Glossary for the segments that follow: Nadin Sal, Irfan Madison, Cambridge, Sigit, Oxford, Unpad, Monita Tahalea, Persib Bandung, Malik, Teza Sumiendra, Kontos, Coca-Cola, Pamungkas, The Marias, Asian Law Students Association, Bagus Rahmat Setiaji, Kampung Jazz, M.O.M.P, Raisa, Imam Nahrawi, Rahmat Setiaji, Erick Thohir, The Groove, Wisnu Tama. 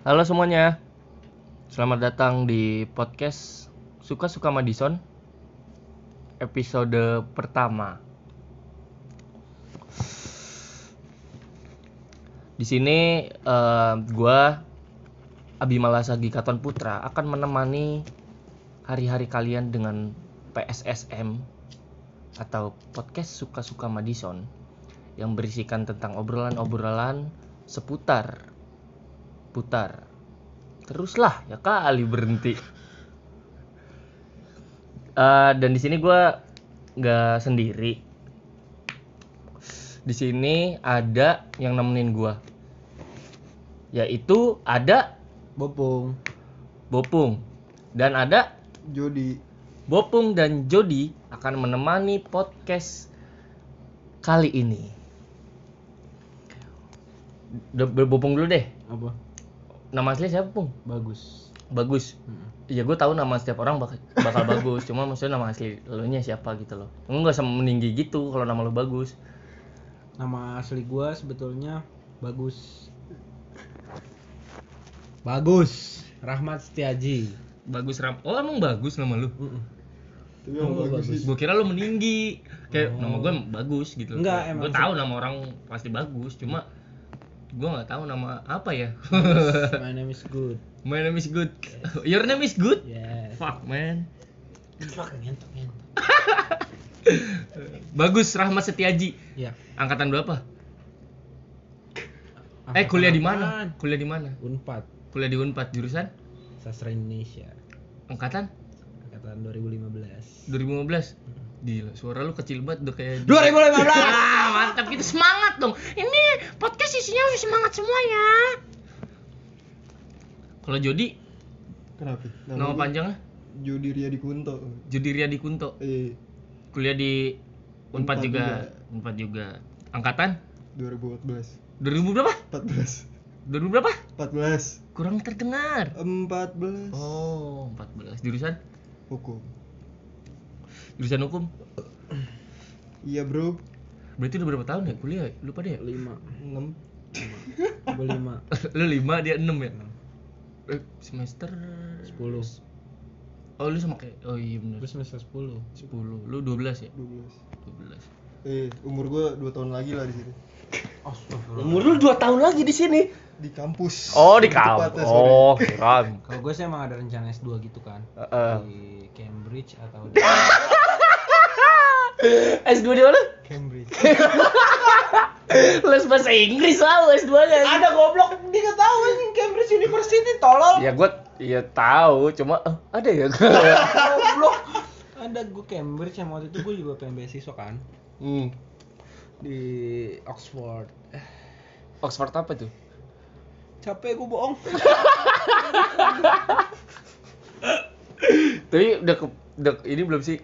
Halo semuanya, selamat datang di podcast Suka-Suka Madison, episode pertama. Di sini gue, Abimalasa Gikaton Putra, akan menemani hari-hari kalian dengan PSSM atau podcast Suka-Suka Madison yang berisikan tentang obrolan-obrolan seputar. Teruslah ya kali berhenti. Dan di sini gue nggak sendiri. Di sini ada yang nemenin gue, yaitu ada Bopung dan ada Jodi. Bopung dan Jodi akan menemani podcast kali ini. Bopung dulu deh. Apa? Nama asli siapa, Pung? Bagus. Ya gue tahu nama setiap orang bakal bagus. Cuma maksudnya nama asli lo nya siapa gitu loh. Enggak sama meninggi gitu kalau nama lo bagus. Nama asli gue sebetulnya Bagus. Rahmat Setiaji. Oh emang bagus nama lo? Bagus. Gue kira lo meninggi. Kayak nama gue bagus gitu. Enggak, emang gue tahu nama orang pasti bagus. Cuma gue nggak tahu nama apa ya. Yes, my name is good. Yes. Your name is good. Yes. Fuck man. Ngentok. Bagus Rahmat Setiaji. Ya. Angkatan berapa? Kuliah di mana? Unpad. Kuliah di Unpad, jurusan Sastra Indonesia. Angkatan 2015. Gila, suara lu kecil banget udah kayak 2015. Wah, mantap gitu, semangat dong. Ini podcast isinya semangat semua ya. Kalau Jodi kenapa? Nama panjangnya? Jodiria di Kunto. Kuliah di Unpad juga. Angkatan? 2014. 2000 berapa? 14. 2000 berapa? 14. Kurang terdengar. 14. Oh, 14. Jurusan? Jurusan hukum? Iya bro. Berarti udah berapa tahun ya kuliah? Lupa deh ya? 5 6. Lu 5, dia 6 ya? Semester? 10. Oh lu sama kayak... Oh iya bener. Gue semester 10. Lu 12 ya? 12. Umur gue 2 tahun lagi lah di sini. Astagfirullah. Umur lu 2 tahun lagi di sini? Di kampus. Oh di kampus. Oh keren. Kalau gue sih emang ada rencana S2 gitu kan. Di Cambridge atau di... S2 di mana? Cambridge. Les bahasa Inggris lah S2 nya. Ada goblok, dia nggak tahu ini Cambridge University, tolol. Ya gue tahu, cuma ada ya. Goblok. Ada gue Cambridge yang waktu itu gue juga pengen beasiswa kan. Di Oxford. Oxford apa tuh? Capek gue bohong. Tapi udah ini belum sih?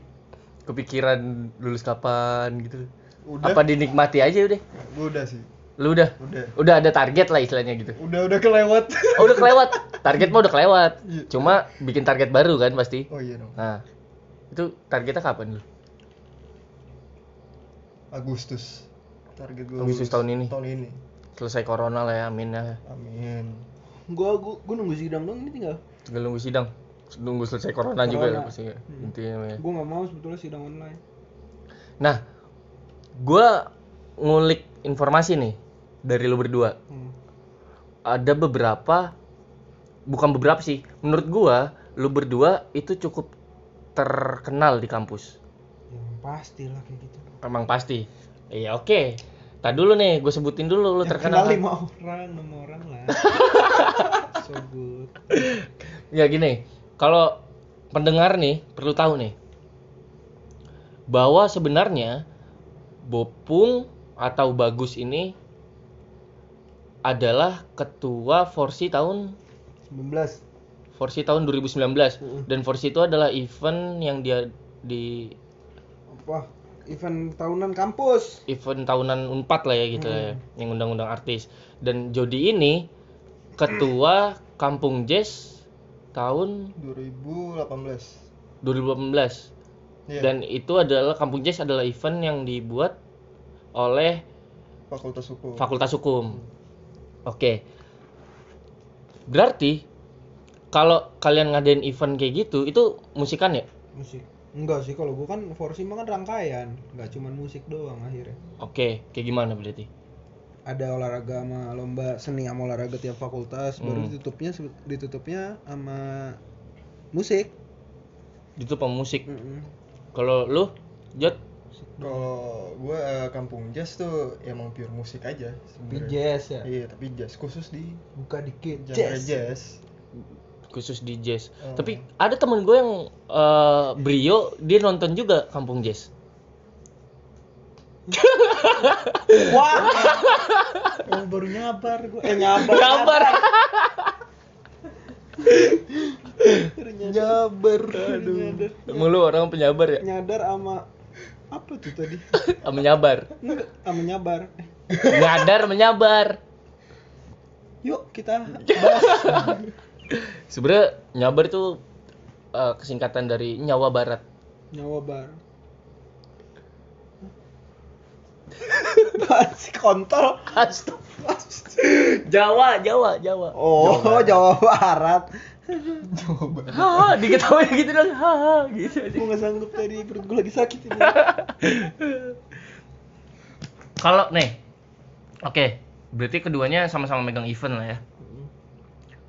Kepikiran lulus kapan gitu? Udah. Apa dinikmati aja udah? Gue udah sih. Lu udah? Udah ada target lah istilahnya gitu. Udah kelewat. Oh udah kelewat. Target mah udah kelewat. Cuma bikin target baru kan pasti. Oh iya dong. Nah itu targetnya kapan lu? Agustus. Target gue Agustus tahun ini. Selesai corona lah ya, amin. Gue nunggu sidang dong, ini tinggal nunggu sidang. Nunggu selesai corona juga ya pasti ya. Intinya ya. Gue nggak mau sebetulnya sidang online. Nah, gue ngulik informasi nih dari lo berdua. Ada bukan beberapa sih. Menurut gue, lo berdua itu cukup terkenal di kampus. Emang pasti lah kayak gitu. Iya oke. Tadi dulu nih, gue sebutin dulu lo terkenal. Kenal 6 orang lah. So good. Ya gini. Kalau pendengar nih perlu tahu nih bahwa sebenarnya Bopung atau Bagus ini adalah ketua Forci tahun 19. Forci tahun 2019. Dan Forci itu adalah event yang dia di apa? Event tahunan kampus. Event tahunan Unpad lah ya gitu ya, yang undang-undang artis. Dan Jodi ini ketua Kampung Jazz tahun 2018. Yeah. Dan itu adalah Kampung Jazz adalah event yang dibuat oleh Fakultas Hukum. Oke. Berarti kalau kalian ngadain event kayak gitu, itu musikan ya? Musik. Enggak sih, kalau gue kan Forci mah kan rangkaian, enggak cuma musik doang akhirnya. Oke, kayak gimana berarti? Ada olahraga sama lomba seni sama olahraga tiap fakultas, baru ditutupnya sama musik. Ditutup sama musik. Kalau lu, Jod? Kalau gue Kampung Jazz tuh emang pure musik aja sebenarnya. Tapi jazz ya? Iya, tapi jazz khusus di buka dikit jazz. Khusus di jazz. Tapi ada temen gue yang Brio, dia nonton juga Kampung Jazz. Wah. Baru nyabar gue. Nyabar. Aduh. Emang lu orang penyabar ya? Nyadar sama apa tuh tadi? Nyabar. Nyadar menyabar. Yuk kita bahas. Sebenarnya nyabar itu kesingkatan dari nyawa barat. Nyawa barat. Masih kontol. Jawa. Oh, Jawa Barat. Haha, diketawain gitu dong. Haha, gitu aja. Gue nggak sanggup tadi, perut gue lagi sakit ini. Kalau nih, oke, berarti keduanya sama-sama megang event lah ya.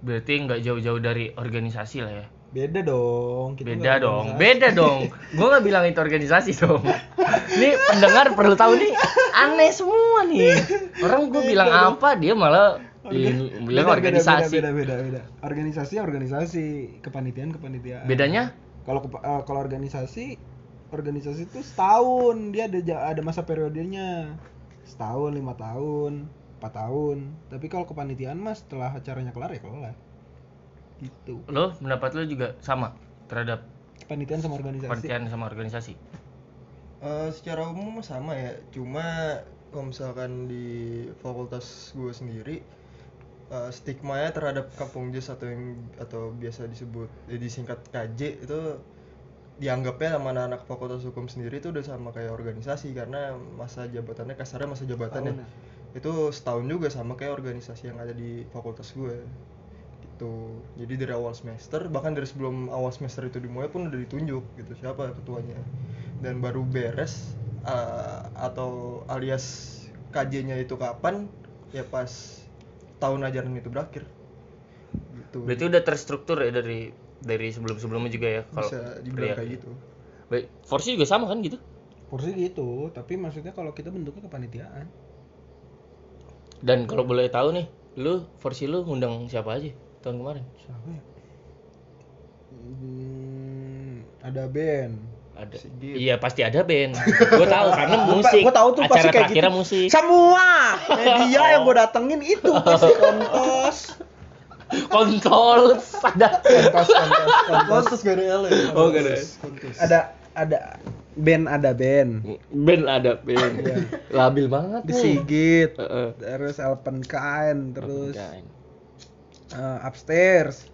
Berarti nggak jauh-jauh dari organisasi lah ya. Beda dong. Gue nggak bilang itu organisasi dong. Ini pendengar perlu tahu nih, aneh semua nih. Orang gue bilang apa, dia malah bilang organisasi. Beda. Organisasi, kepanitiaan. Bedanya? Kalau organisasi itu setahun, dia ada masa periodenya. Setahun, 5 tahun. 4 tahun. Tapi kalau kepanitiaan mas setelah acaranya kelar ya kelar. Gitu. Lo pendapat lo juga sama terhadap kepanitiaan sama organisasi? Secara umum sama ya. Cuma kalau misalkan di fakultas gue sendiri stigmanya terhadap Kampung Jazz atau biasa disebut disingkat KJ itu dianggapnya sama anak-anak fakultas hukum sendiri itu udah sama kayak organisasi karena kasarnya masa jabatannya. Tahunnya. Itu setahun juga sama kayak organisasi yang ada di fakultas gue gitu. Jadi dari awal semester, bahkan dari sebelum awal semester itu dimulai pun udah ditunjuk gitu siapa ketuanya. Dan baru beres atau alias KJ-nya itu kapan ya pas tahun ajaran itu berakhir gitu. Berarti udah terstruktur ya dari sebelum-sebelumnya juga ya kalau bisa dibilang kayak gitu. Baik, Forci juga sama kan gitu? Forci gitu, tapi maksudnya kalau kita bentuknya kepanitiaan. Dan kalau boleh tahu nih, lu Forci lu ngundang siapa aja tahun kemarin? Siapa ya? Ada band. Ada. Sigit. Iya pasti ada band. Gue tahu karena musik. Gue tahu tuh acara pasti kayak gitu. Musik. Semua media yang gue datengin itu pasti Kontos. Kontos gak ada L ya? Oh gak ada. Ada band. Ya. Labil banget nih. Sigit. Terus Alpenkind, terus Upstairs.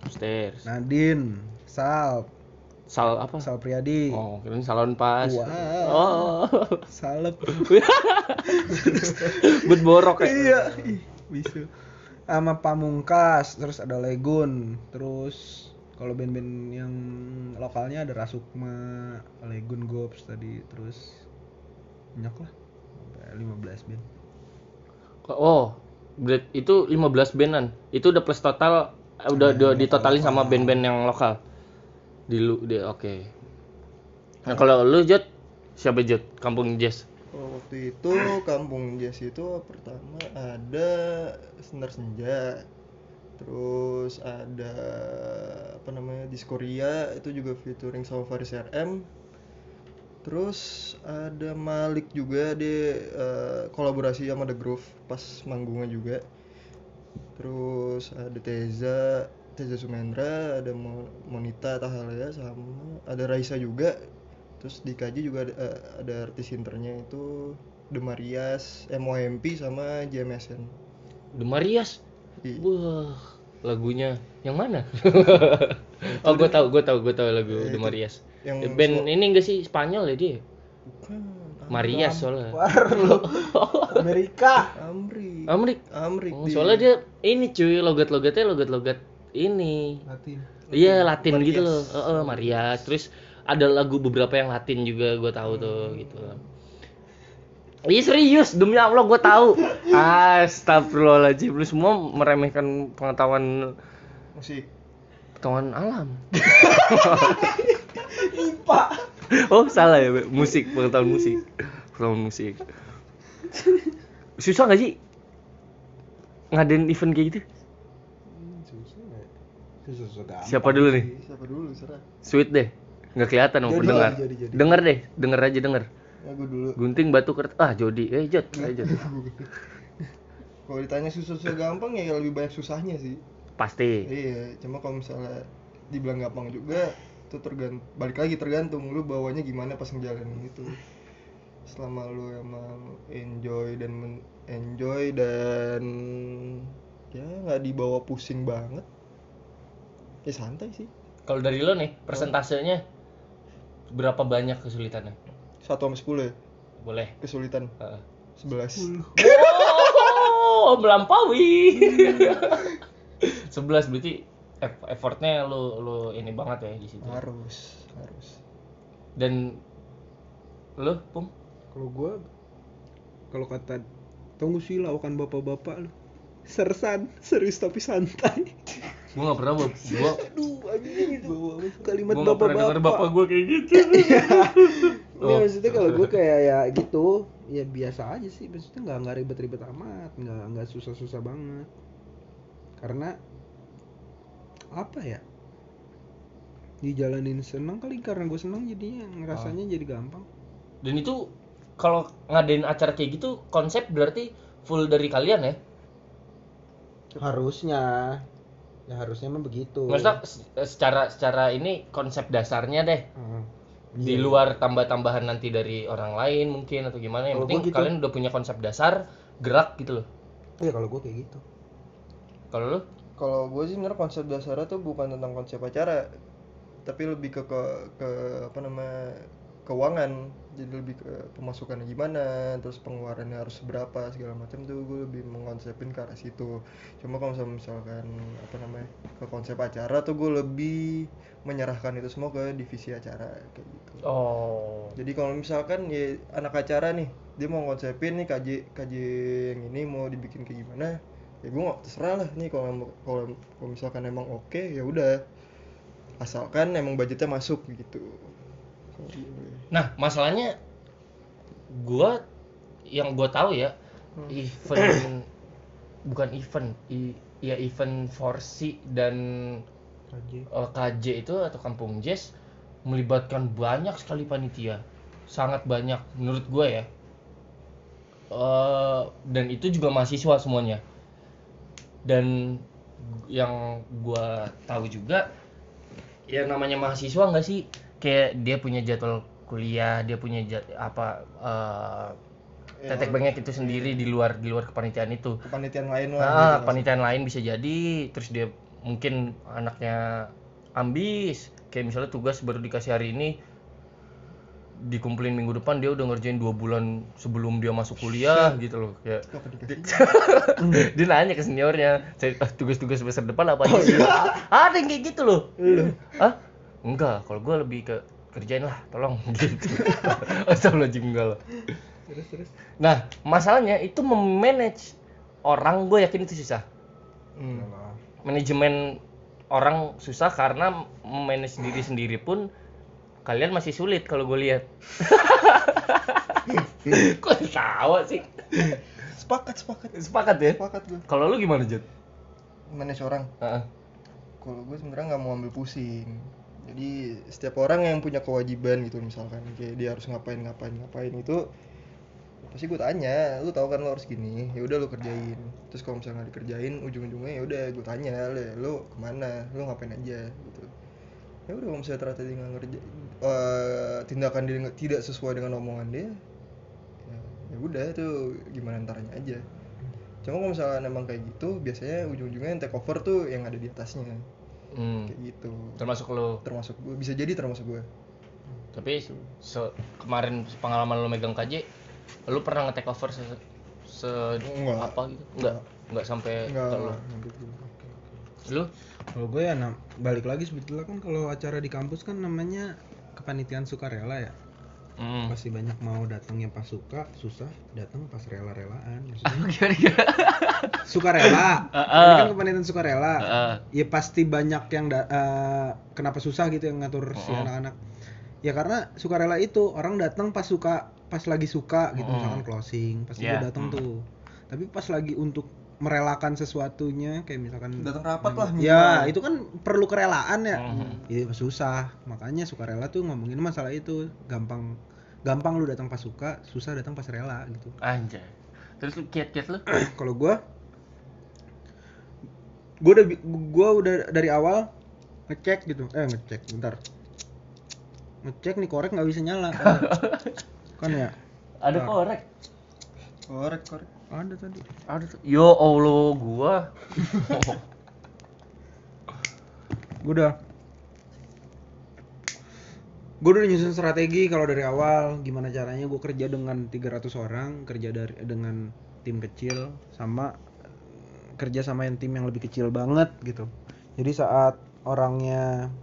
Nadin Sal apa? Sal Priadi. Oh, keren salon pas. Wow. Oh. Salep. But borok ya. Iya. Bisa. Sama Pamungkas, terus ada Legun, terus kalau band-band yang lokalnya ada Rasukma, Legun, Gops tadi, terus banyak lah, 15 band. Oh, itu 15 bandan. Itu udah plus total, udah ditotalin sama band-band yang lokal. Oke. Nah kalau lu Jod, siapa Jod? Kampung Jazz. Kalau waktu itu Kampung Jazz itu pertama ada Senar Senja. Terus ada Diskoria itu juga featuring sama Faris RM. Terus ada Malik juga dia kolaborasi sama The Groove pas manggungnya juga. Terus ada Teza Sumiendra, ada Monita Tahalea sama ada Raisa juga. Terus di KJ juga ada artis internya itu The Marias, M.O.M.P sama J.M.S.N. The Marias. Wah, lagunya yang mana? Oh, gue tahu lagu The Marias. Yang band ini enggak sih Spanyol ya dia? Bukan. Marias soalnya. Amerika. Amrik. Soalnya dia ini cuy, logat-logatnya ini Latin gitu loh. Marias. Terus ada lagu beberapa yang Latin juga gue tahu tuh gitu. Iya serius, demi Allah gue tahu. Astagfirullahaladzim, lu semua meremehkan pengetahuan musik, pengetahuan alam. IPA. Oh salah ya, musik, pengetahuan musik, pengetahuan musik. Susah nggak sih ngadain event kayak gitu? Susah. Siapa dulu nih? Siapa dulu, serah. Sweet deh, nggak kelihatan mau pendengar. Dengar deh, denger aja denger. Ya, gua dulu. Gunting batu kertas. Jodi. Jod. Kalau ditanya susah gampang ya lebih banyak susahnya sih. Pasti. Iya, cuma kalau misalnya dibilang gampang juga itu tergantung lu bawanya gimana pas ngejalanin itu. Selama lu emang enjoy dan ya enggak dibawa pusing banget. Ya santai sih. Kalau dari lu nih, persentasenya berapa banyak kesulitannya? 1-10 ya? Boleh. Kesulitan? 11. 10. Melampaui. 11 berarti effortnya lu ini banget ya di situ. Harus. Dan lu, Pung? Kalau gua kalau kata tunggu sih lawakan bapak-bapak lu. Sersan, serius tapi santai. Gua enggak pernah gua. Aduh, anjing itu. Kalimat bapak-bapak. Gua pernah denger bapak gua kayak gitu. Ya, maksudnya kalau gue kayak ya gitu, ya biasa aja sih. Maksudnya nggak ribet-ribet amat, nggak susah-susah banget. Karena apa ya? Dijalanin seneng kali, karena gue seneng jadinya ngerasanya jadi gampang. Dan itu kalau ngadain acara kayak gitu, konsep berarti full dari kalian ya? Harusnya. Ya harusnya memang begitu. Maksudnya secara ini konsep dasarnya deh. Di luar tambah-tambahan nanti dari orang lain mungkin atau gimana, yang penting gitu, kalian udah punya konsep dasar gerak gitu loh. Iya kalau gue kayak gitu. Kalau lu? Kalau gue sih bener konsep dasarnya tuh bukan tentang konsep acara, tapi lebih ke apa namanya keuangan. Jadi lebih ke pemasukannya gimana, terus pengeluarannya harus berapa segala macam tuh gue lebih mengkonsepin ke arah situ. Cuma kalau misalkan apa namanya ke konsep acara tuh gue lebih menyerahkan itu semua ke divisi acara kayak gitu. Oh. Jadi kalau misalkan ya anak acara nih dia mau konsepin nih KJ yang ini mau dibikin kayak gimana, ya gue nggak terserah lah nih kalau misalkan emang oke ya udah, asalkan emang budgetnya masuk gitu. Nah masalahnya gue tahu ya event bukan event ya event Forci dan KJ itu atau Kampung Jazz melibatkan banyak sekali panitia, sangat banyak menurut gue ya, dan itu juga mahasiswa semuanya. Dan yang gue tahu juga ya namanya mahasiswa nggak sih, kayak dia punya jadwal kuliah, dia punya tetek bengek itu sendiri di luar kepanitiaan itu. Kepanitiaan lain lah. Kepanitiaan lain bisa jadi, terus dia mungkin anaknya ambis, kayak misalnya tugas baru dikasih hari ini dikumpulin minggu depan, dia udah ngerjain 2 bulan sebelum dia masuk kuliah gitu loh kayak. Dia nanya ke seniornya, tugas-tugas besar depan apa aja sih? Ada yang kayak gitu loh. Hah? Enggak, kalau gue lebih ke kerjain lah, tolong gitu. Astagfirullahaladzim, enggak lah. Terus. Nah, masalahnya itu memanage orang, gue yakin itu susah. Manajemen orang susah karena memanage diri sendiri pun kalian masih sulit kalau gue lihat. Kok ketawa sih? Sepakat ya? Sepakat gue. Kalau lu gimana, Jod? Manage orang? Kalau gue sebenarnya nggak mau ambil pusing. Jadi setiap orang yang punya kewajiban gitu misalkan kayak dia harus ngapain itu pasti gue tanya, lu tahu kan lu harus gini, ya udah lu kerjain. Terus kalau misalnya nggak dikerjain ujung-ujungnya ya udah gue tanya, lu kemana, lu ngapain aja gitu. Ya udah kalau misalnya ternyata dia nggak ngerjain, tindakan dia tidak sesuai dengan omongan dia, ya udah itu gimana ntaranya aja. Cuma kalau misalnya emang kayak gitu biasanya ujung-ujungnya yang take over tuh yang ada di atasnya. Kayak gitu. Termasuk lo? Termasuk gue, bisa jadi termasuk gue. Tapi kemarin pengalaman lo megang KJ, lo pernah nge-take over apa gitu? Enggak sampai enggak. Lu? Kalau gue ya balik lagi sebetulnya kan kalau acara di kampus kan namanya kepanitiaan sukarela ya. Pasti banyak mau datangnya pas suka, susah datang pas rela-relaan. Gimana? Sukarela. Ini kan kepanitiaan sukarela. Ya pasti banyak yang kenapa susah gitu yang ngatur si anak-anak. Ya karena sukarela itu orang datang pas suka, pas lagi suka gitu, misalkan closing, pasti gue datang tuh. Tapi pas lagi untuk merelakan sesuatunya kayak misalkan datang rapat lah. Ya, itu kan perlu kerelaan ya. Itu susah. Makanya sukarela tuh ngomongin masalah itu, gampang lu datang pas suka, susah datang pas rela gitu. Anjay. Terus lu kiat-kiat lu? Kalau gue udah dari awal ngecek gitu. Ngecek nih korek nggak bisa nyala kan ya? Ada korek ada tadi, ada tuh. Yo Allah, gua gua udah nyusun strategi kalau dari awal gimana caranya gua kerja dengan 300 orang, kerja dengan tim kecil sama kerja sama yang tim yang lebih kecil banget gitu. Jadi saat orangnya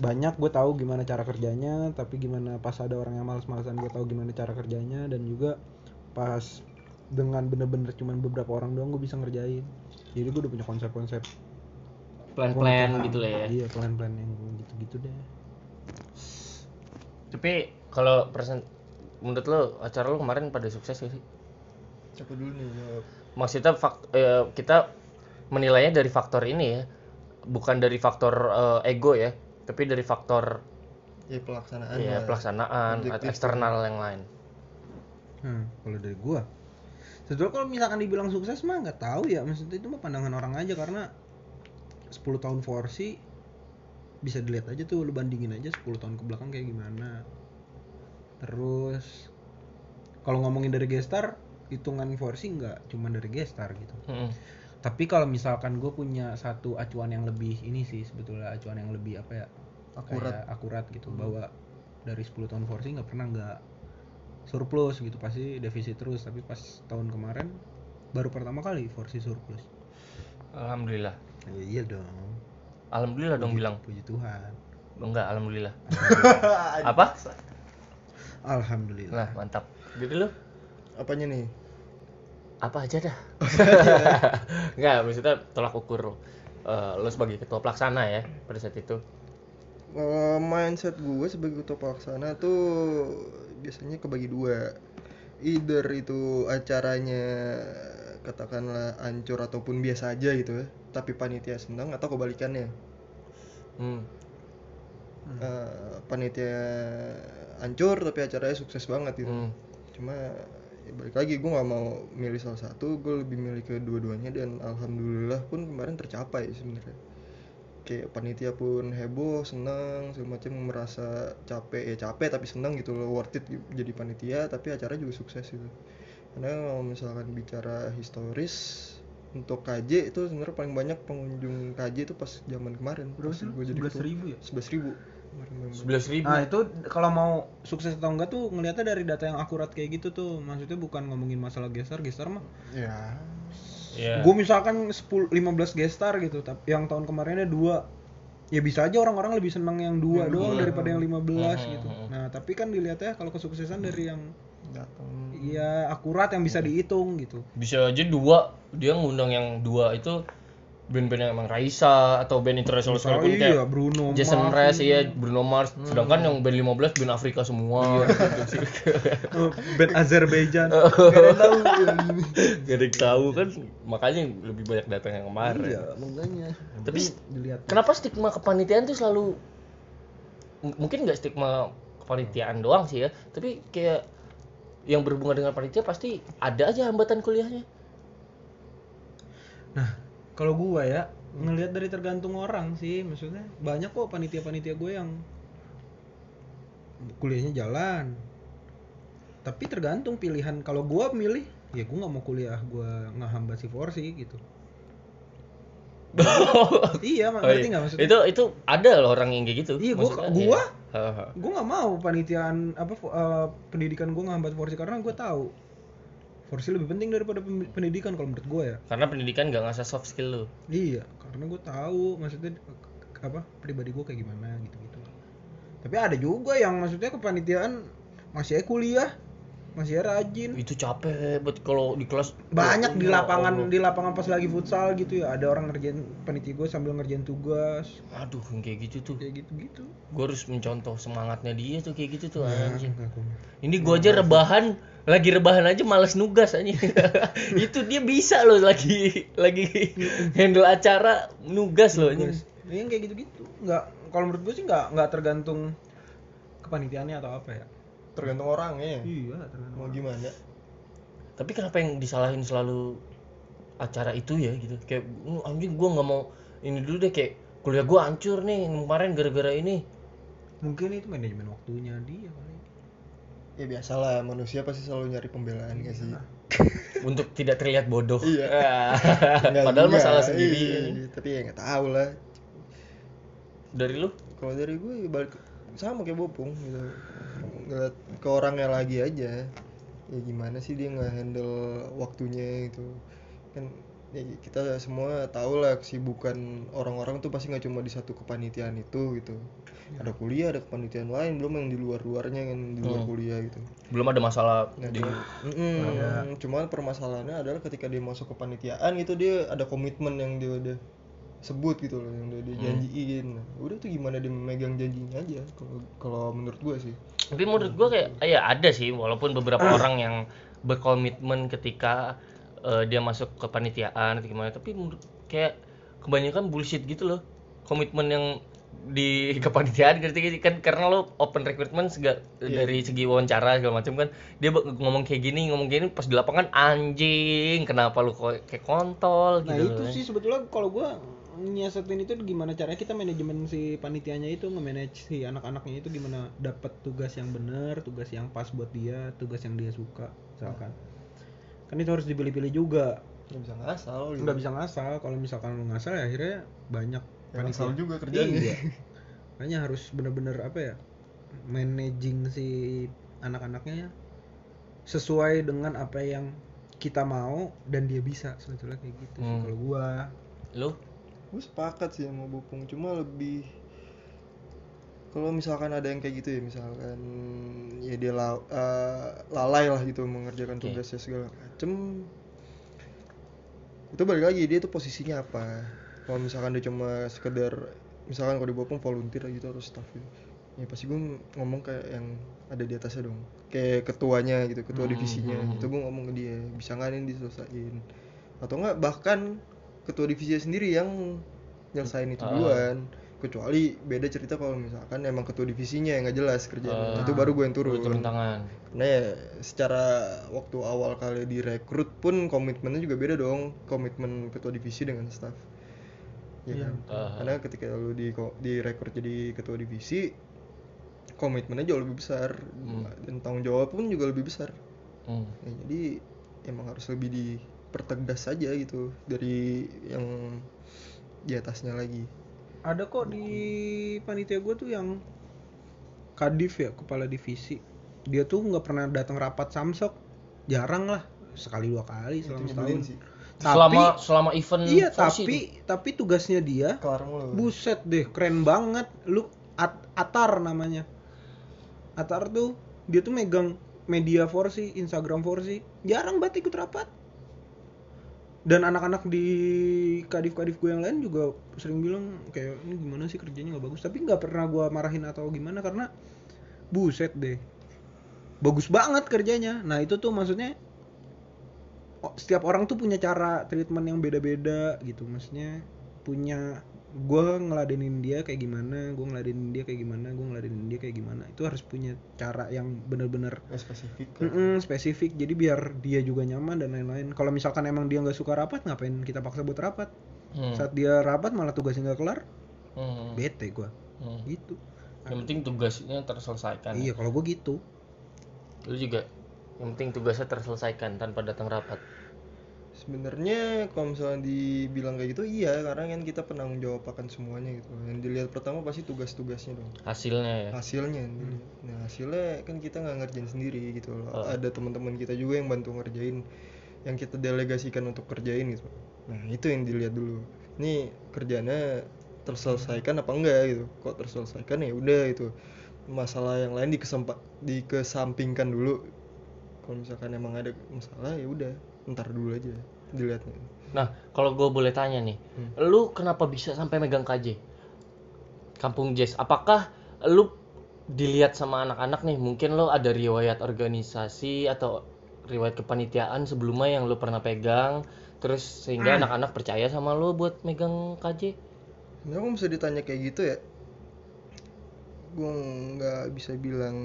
banyak gue tahu gimana cara kerjanya, tapi gimana pas ada orang yang malas-malasan gue tahu gimana cara kerjanya, dan juga pas dengan bener-bener cuman beberapa orang doang gue bisa ngerjain. Jadi gue udah punya konsep-konsep, plan-plan gitu lah ya. Iya, plan-plan yang gitu-gitu deh. Tapi kalau menurut lo acara lo kemarin pada sukses gak sih? Coba dulu nih ya. Maksudnya kita menilainya dari faktor ini ya, bukan dari faktor ego ya, tapi dari faktor pelaksanaan atau eksternal yang lain. Kalau dari gua, sebetulnya kalau misalkan dibilang sukses mah nggak tahu ya, maksudnya itu mah pandangan orang aja, karena 10 tahun Forci bisa dilihat aja tuh, lu bandingin aja 10 tahun ke belakang kayak gimana. Terus kalau ngomongin dari gestar, hitungan Forci nggak cuma dari gestar gitu. Tapi kalau misalkan gue punya satu acuan yang lebih ini sih, sebetulnya acuan yang lebih apa ya, akurat gitu, bahwa dari 10 tahun Forci nggak pernah nggak surplus gitu, pasti defisit terus. Tapi pas tahun kemarin baru pertama kali Forci surplus. Alhamdulillah. Ya, iya dong. Alhamdulillah dong, bilang puji Tuhan. Enggak, alhamdulillah. Apa? Alhamdulillah. Nah, mantap. Jadi lu apanya nih? Apa aja dah. Nggak, maksudnya tolak ukur lo sebagai ketua pelaksana ya pada saat itu. Mindset gue sebagai ketua pelaksana tuh biasanya kebagi dua. Either itu acaranya katakanlah ancur ataupun biasa aja gitu ya, tapi panitia senang, atau kebalikannya. Panitia ancur tapi acaranya sukses banget gitu. Cuma ya balik lagi, gue gak mau milih salah satu, gue lebih milih kedua-duanya, dan alhamdulillah pun kemarin tercapai sebenarnya. Kayak panitia pun heboh, senang, segala macam, merasa capek tapi senang gitu loh, worth it jadi panitia, tapi acara juga sukses gitu. Karena kalau misalkan bicara historis untuk KJ itu sebenarnya paling banyak pengunjung KJ itu pas zaman kemarin. Berapa sih? 11.000 11.000. Nah itu kalau mau sukses atau enggak tuh ngelihatnya dari data yang akurat kayak gitu tuh. Maksudnya bukan ngomongin masalah gestar mah. Ya. Yeah. Gue misalkan 15 gestar gitu, tapi yang tahun kemarinnya 2. Ya bisa aja orang-orang lebih senang yang 2 doang daripada yang 15 gitu. Nah tapi kan dilihatnya kalau kesuksesan dari yang iya akurat, yang bisa dihitung gitu. Bisa aja 2, dia ngundang yang 2 itu band-band yang emang Raisa atau band internasional sekalipun, kayak Bruno Mars, Bruno Mars. Sedangkan yang band 15 band Afrika semua. Band Azerbaijan. Gak ada yang tahu kan, makanya lebih banyak datang yang kemarin. Iya, makanya. Tapi kenapa stigma kepanitiaan tuh selalu, mungkin nggak stigma kepanitiaan doang sih ya, tapi kayak yang berhubungan dengan panitia pasti ada aja hambatan kuliahnya. Nah, kalau gue ya ngelihat dari tergantung orang sih, maksudnya banyak kok panitia-panitia gue yang kuliahnya jalan. Tapi tergantung pilihan. Kalau gue milih, ya gue nggak mau kuliah gue ngehambat si Forci gitu. Iya, ngerti nggak maksudnya? Itu ada loh orang yang kayak gitu. Iya, gue nggak mau pendidikan gue ngehambat Forci, karena gue tahu Forci lebih penting daripada pendidikan kalau menurut gue ya. Karena pendidikan gak ngasah soft skill lu. Iya, karena gue tahu maksudnya apa pribadi gue kayak gimana gitu-gitu. Tapi ada juga yang maksudnya kepanitiaan masih kuliah, masih rajin. Itu capek buat kalau di kelas. Banyak di lapangan Allah. Di lapangan pas lagi futsal gitu ya, ada orang ngerjain panitia gue sambil ngerjain tugas. Aduh, kayak gitu tuh. Kayak gitu-gitu. Gue harus mencontoh semangatnya dia tuh kayak gitu tuh ya, anjing. Ini gue aja rebahan, lagi rebahan aja malas nugas anjing. Itu dia bisa loh lagi handle acara nugas loh anjing. Yang kayak gitu-gitu. Enggak, kalau menurut gue sih enggak tergantung kepanitiaannya atau apa ya. Tergantung orangnya. Iya, tergantung. Mau gimana? Tapi kenapa yang disalahin selalu acara itu ya gitu? Kayak anjing gue nggak mau ini dulu deh, kayak kuliah gue hancur nih kemarin gara-gara ini. Mungkin itu manajemen waktunya dia kali. Ya biasalah, manusia pasti selalu nyari pembelaan gak sih? Untuk tidak terlihat bodoh. Iya. Padahal masalah sendiri. Iya, tapi ya nggak tahu lah. Dari lu? Kalau dari gue balik sama kayak Bopung gitu. Ngeliat ke orangnya lagi aja, ya gimana sih dia nge-handle waktunya gitu kan. Ya kita semua tahu lah kesibukan orang-orang tuh pasti nggak cuma di satu kepanitiaan itu gitu ya. Ada kuliah, ada kepanitiaan lain, belum yang di luar-luarnya kan, di luar kuliah gitu belum ada masalah di... Cuman permasalahannya adalah ketika dia masuk kepanitiaan gitu, dia ada komitmen yang dia udah sebut gitu loh, yang udah dia janjiin. Udah tuh gimana dia memegang janjinya aja kalau menurut gua sih. Tapi menurut gua kayak ya ada sih, walaupun beberapa orang yang berkomitmen ketika dia masuk ke panitiaan atau gimana, tapi kayak kebanyakan bullshit gitu loh. Komitmen yang di kepanitiaan kan, karena lo open recruitment dari segi wawancara segala macam kan, dia ngomong kayak gini pas di lapangan anjing kenapa lo kayak kontol gitu. Nah itu sih sebetulnya kalau gua nyiasatin itu gimana caranya kita manajemen si panitianya itu, nge-manage si anak-anaknya itu gimana dapat tugas yang benar, tugas yang pas buat dia, tugas yang dia suka misalkan. Kan itu harus dipilih-pilih juga. Enggak bisa ngasal. Enggak bisa ngasal. Kalau misalkan lu ngasal ya akhirnya banyak panitia juga kerjanya. Iya. Makanya harus benar-benar apa ya? Managing si anak-anaknya sesuai dengan apa yang kita mau dan dia bisa. Sebetulnya kayak gitu sih kalau gua. Lu? Gue sepakat sih sama Bopung, cuma lebih kalau misalkan ada yang kayak gitu ya, misalkan ya dia lalai lah gitu mengerjakan tugasnya segala macem, itu balik lagi dia tuh posisinya apa. Kalau misalkan dia cuma sekedar misalkan kalau di Bopung volunteer gitu atau staff gitu, ya pasti gue ngomong kayak yang ada di atasnya dong, kayak ketuanya gitu, ketua divisinya gitu. Gue ngomong ke dia bisa nggak nih diselesain, atau enggak bahkan ketua divisinya sendiri yang nyelesain itu duluan. Kecuali beda cerita kalau misalkan emang ketua divisinya yang nggak jelas kerjaan, itu baru gue yang turun tangan. Nah ya, secara waktu awal kali direkrut pun komitmennya juga beda dong, komitmen ketua divisi dengan staff ya kan? Karena ketika lu direkrut jadi ketua divisi, komitmennya jauh lebih besar dan tanggung jawab pun juga lebih besar. Ya, jadi emang harus lebih dipertegas aja gitu dari yang di atasnya lagi. Ada kok di panitia gue tuh yang kadif ya, kepala divisi, dia tuh nggak pernah datang rapat samsek, jarang lah, sekali dua kali selama setahun sih. Tapi, selama event iya, tapi tugasnya dia buset deh, keren banget. Lu Atar namanya, Atar tuh dia tuh megang media Forci, Instagram Forci, jarang banget ikut rapat. Dan anak-anak di kadif-kadif gue yang lain juga sering bilang kayak ini gimana sih kerjanya nggak bagus, tapi nggak pernah gue marahin atau gimana karena buset deh bagus banget kerjanya. Nah itu tuh maksudnya setiap orang tuh punya cara treatment yang beda-beda gitu, maksudnya punya gue ngeladenin dia kayak gimana, gue ngeladenin dia kayak gimana, gue ngeladenin dia kayak gimana, itu harus punya cara yang benar-benar spesifik spesifik, jadi biar dia juga nyaman dan lain-lain. Kalau misalkan emang dia nggak suka rapat, ngapain kita paksa buat rapat? Saat dia rapat malah tugasnya nggak kelar, bete gue gitu. Yang penting tugasnya terselesaikan. Iya, kalau gue gitu. Lu juga yang penting tugasnya terselesaikan tanpa datang rapat. Sebenarnya kalau misalnya dibilang kayak gitu, iya, karena kan kita penanggung jawab akan semuanya gitu. Yang dilihat pertama pasti tugas-tugasnya dong. Hasilnya ya. Hasilnya. Nah, hasilnya kan kita nggak ngerjain sendiri gitu loh. Oh. Ada teman-teman kita juga yang bantu ngerjain, yang kita delegasikan untuk kerjain gitu. Nah, itu yang dilihat dulu. Ini kerjaannya terselesaikan apa enggak gitu. Kok terselesaikan ya udah gitu. Masalah yang lain dikesampingkan dulu. Kalau misalkan emang ada masalah ya udah, ntar dulu aja dilihatnya. Nah, kalau gue boleh tanya nih, lu kenapa bisa sampai megang KJ Kampung Jazz? Apakah lu dilihat sama anak-anak nih? Mungkin lu ada riwayat organisasi atau riwayat kepanitiaan sebelumnya yang lu pernah pegang, terus sehingga anak-anak percaya sama lu buat megang KJ? Nah, kok bisa ditanya kayak gitu ya? Gue nggak bisa bilang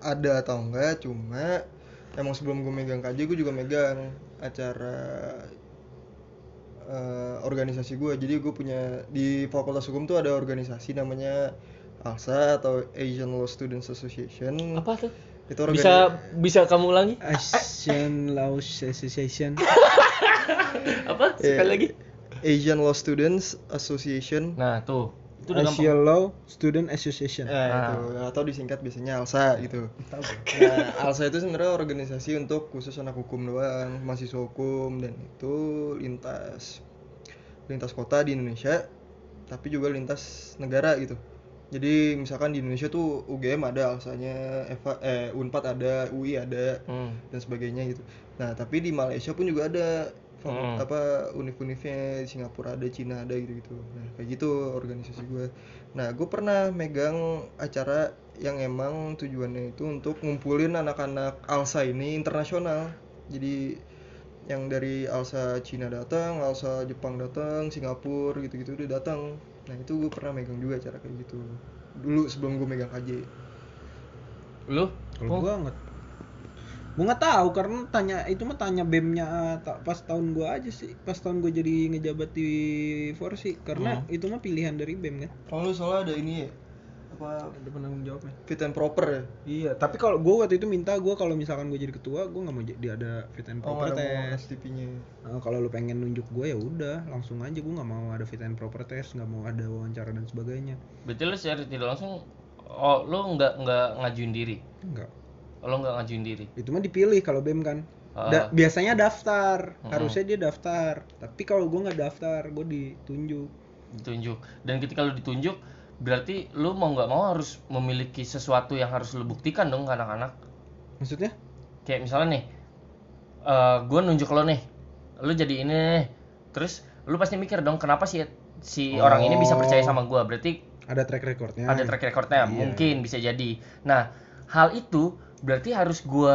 ada atau enggak, cuma emang sebelum gue megang KJ, gue juga megang acara organisasi gue. Jadi gue punya, di Fakultas Hukum tuh ada organisasi namanya ALSA atau Asian Law Students Association. Apa tuh? Itu organisasi. Bisa kamu ulangi? Asian Law Association. Apa? Sekali lagi. Asian Law Students Association. Nah, tuh. Asian Law Student Association itu, atau disingkat biasanya ALSA gitu. Nah, ALSA itu sebenarnya organisasi untuk khusus anak hukum doang, mahasiswa hukum, dan itu lintas kota di Indonesia, tapi juga lintas negara gitu. Jadi misalkan di Indonesia tuh UGM ada ALSA-nya, Unpad ada, UI ada, dan sebagainya gitu. Nah, tapi di Malaysia pun juga ada univ-univnya, Singapura ada, Cina ada gitu-gitu. Nah, kayak gitu organisasi gue. Nah, gue pernah megang acara yang emang tujuannya itu untuk ngumpulin anak-anak ALSA ini internasional. Jadi yang dari ALSA Cina datang, ALSA Jepang datang, Singapura gitu-gitu udah datang. Nah, itu gue pernah megang juga acara kayak gitu dulu sebelum gue megang KJ. Lu? Kalau gue gue nggak tahu, karena tanya BEM-nya pas tahun gue aja sih, pas tahun gue jadi ngejabat di Forci, karena itu mah pilihan dari BEM kan. Kalau soalnya ada ini ya, apa ada penanggung jawabnya, fit and proper ya. Iya, tapi kalau gue waktu itu minta, gue kalau misalkan gue jadi ketua, gue nggak mau dia ada fit and proper test. Nah, kalau lu pengen nunjuk gue ya udah langsung aja, gue nggak mau ada fit and proper test, nggak mau ada wawancara dan sebagainya. Berarti lu secara tidak langsung, lu nggak ngajuin diri? Kalau nggak ngajuin diri, itu mah dipilih kalau BEM kan. Biasanya daftar, harusnya dia daftar. Tapi kalau gue nggak daftar, gue ditunjuk. Dan ketika lu ditunjuk, berarti lu mau nggak mau harus memiliki sesuatu yang harus lu buktikan dong ke anak-anak. Maksudnya? Kayak misalnya nih, gue nunjuk lo nih, lu jadi ini nih. Terus lu pasti mikir dong, kenapa si orang ini bisa percaya sama gue? Berarti ada track recordnya. Mungkin bisa jadi. Nah, hal itu berarti harus gue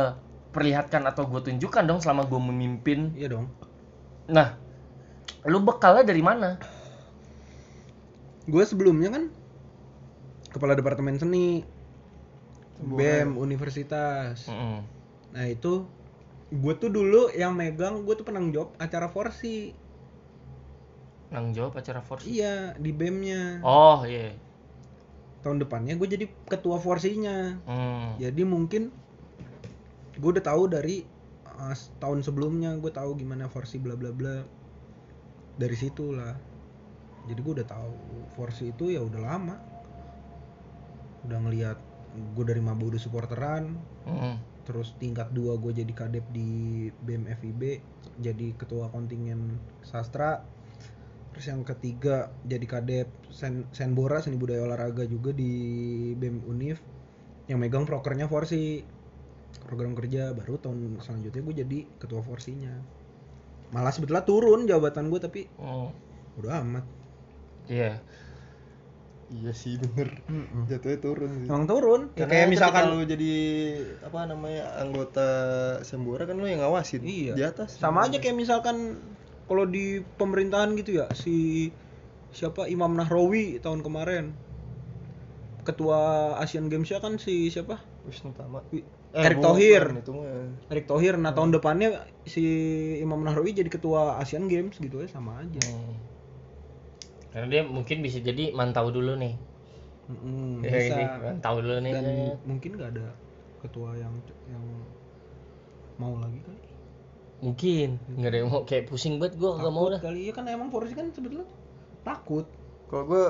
perlihatkan atau gue tunjukkan dong selama gue memimpin. Iya dong. Nah, lu bekalnya dari mana? Gue sebelumnya kan kepala departemen seni BEM universitas. Nah, itu gue tuh dulu yang megang, gue tuh penanggung jawab acara Forci. Iya, di BEM-nya. Oh iya. Tahun depannya gue jadi ketua Forsinya. Jadi mungkin gue udah tahu dari tahun sebelumnya, gue tahu gimana Forci bla bla bla. Dari situlah. Jadi gue udah tahu Forci itu ya udah lama. Udah ngelihat gue dari maba udah supporteran. Terus tingkat 2 gue jadi kadep di BMFIB, jadi ketua kontingen sastra. Terus yang ketiga jadi kadep Senbora, seni budaya olahraga juga di BEM Unif, yang megang prokernya Forci, program kerja. Baru tahun selanjutnya gue jadi ketua Forsinya. Malah sebetulnya turun jabatan gue, tapi udah amat. Iya sih, bener. Jatuhnya turun sih. Emang turun ya, kayak misalkan lu jadi apa namanya anggota Senbora kan lu yang ngawasin di atas. Sama aja kayak misalkan kalau di pemerintahan gitu ya, siapa Imam Nahrawi tahun kemarin, ketua Asian Games-nya kan siapa? Wisnu Tama. Erick Thohir. Nah, tahun depannya si Imam Nahrawi jadi ketua Asian Games gitu ya, sama aja. Karena dia mungkin bisa jadi mantau dulu nih. Bisa mantau dulu nih. Dan mungkin enggak ada ketua yang mau lagi kan. Mungkin nggak ada yang mau, kayak pusing banget gue nggak mau dah. Kali ya kan emang Forci kan sebetulnya takut. Kalau gue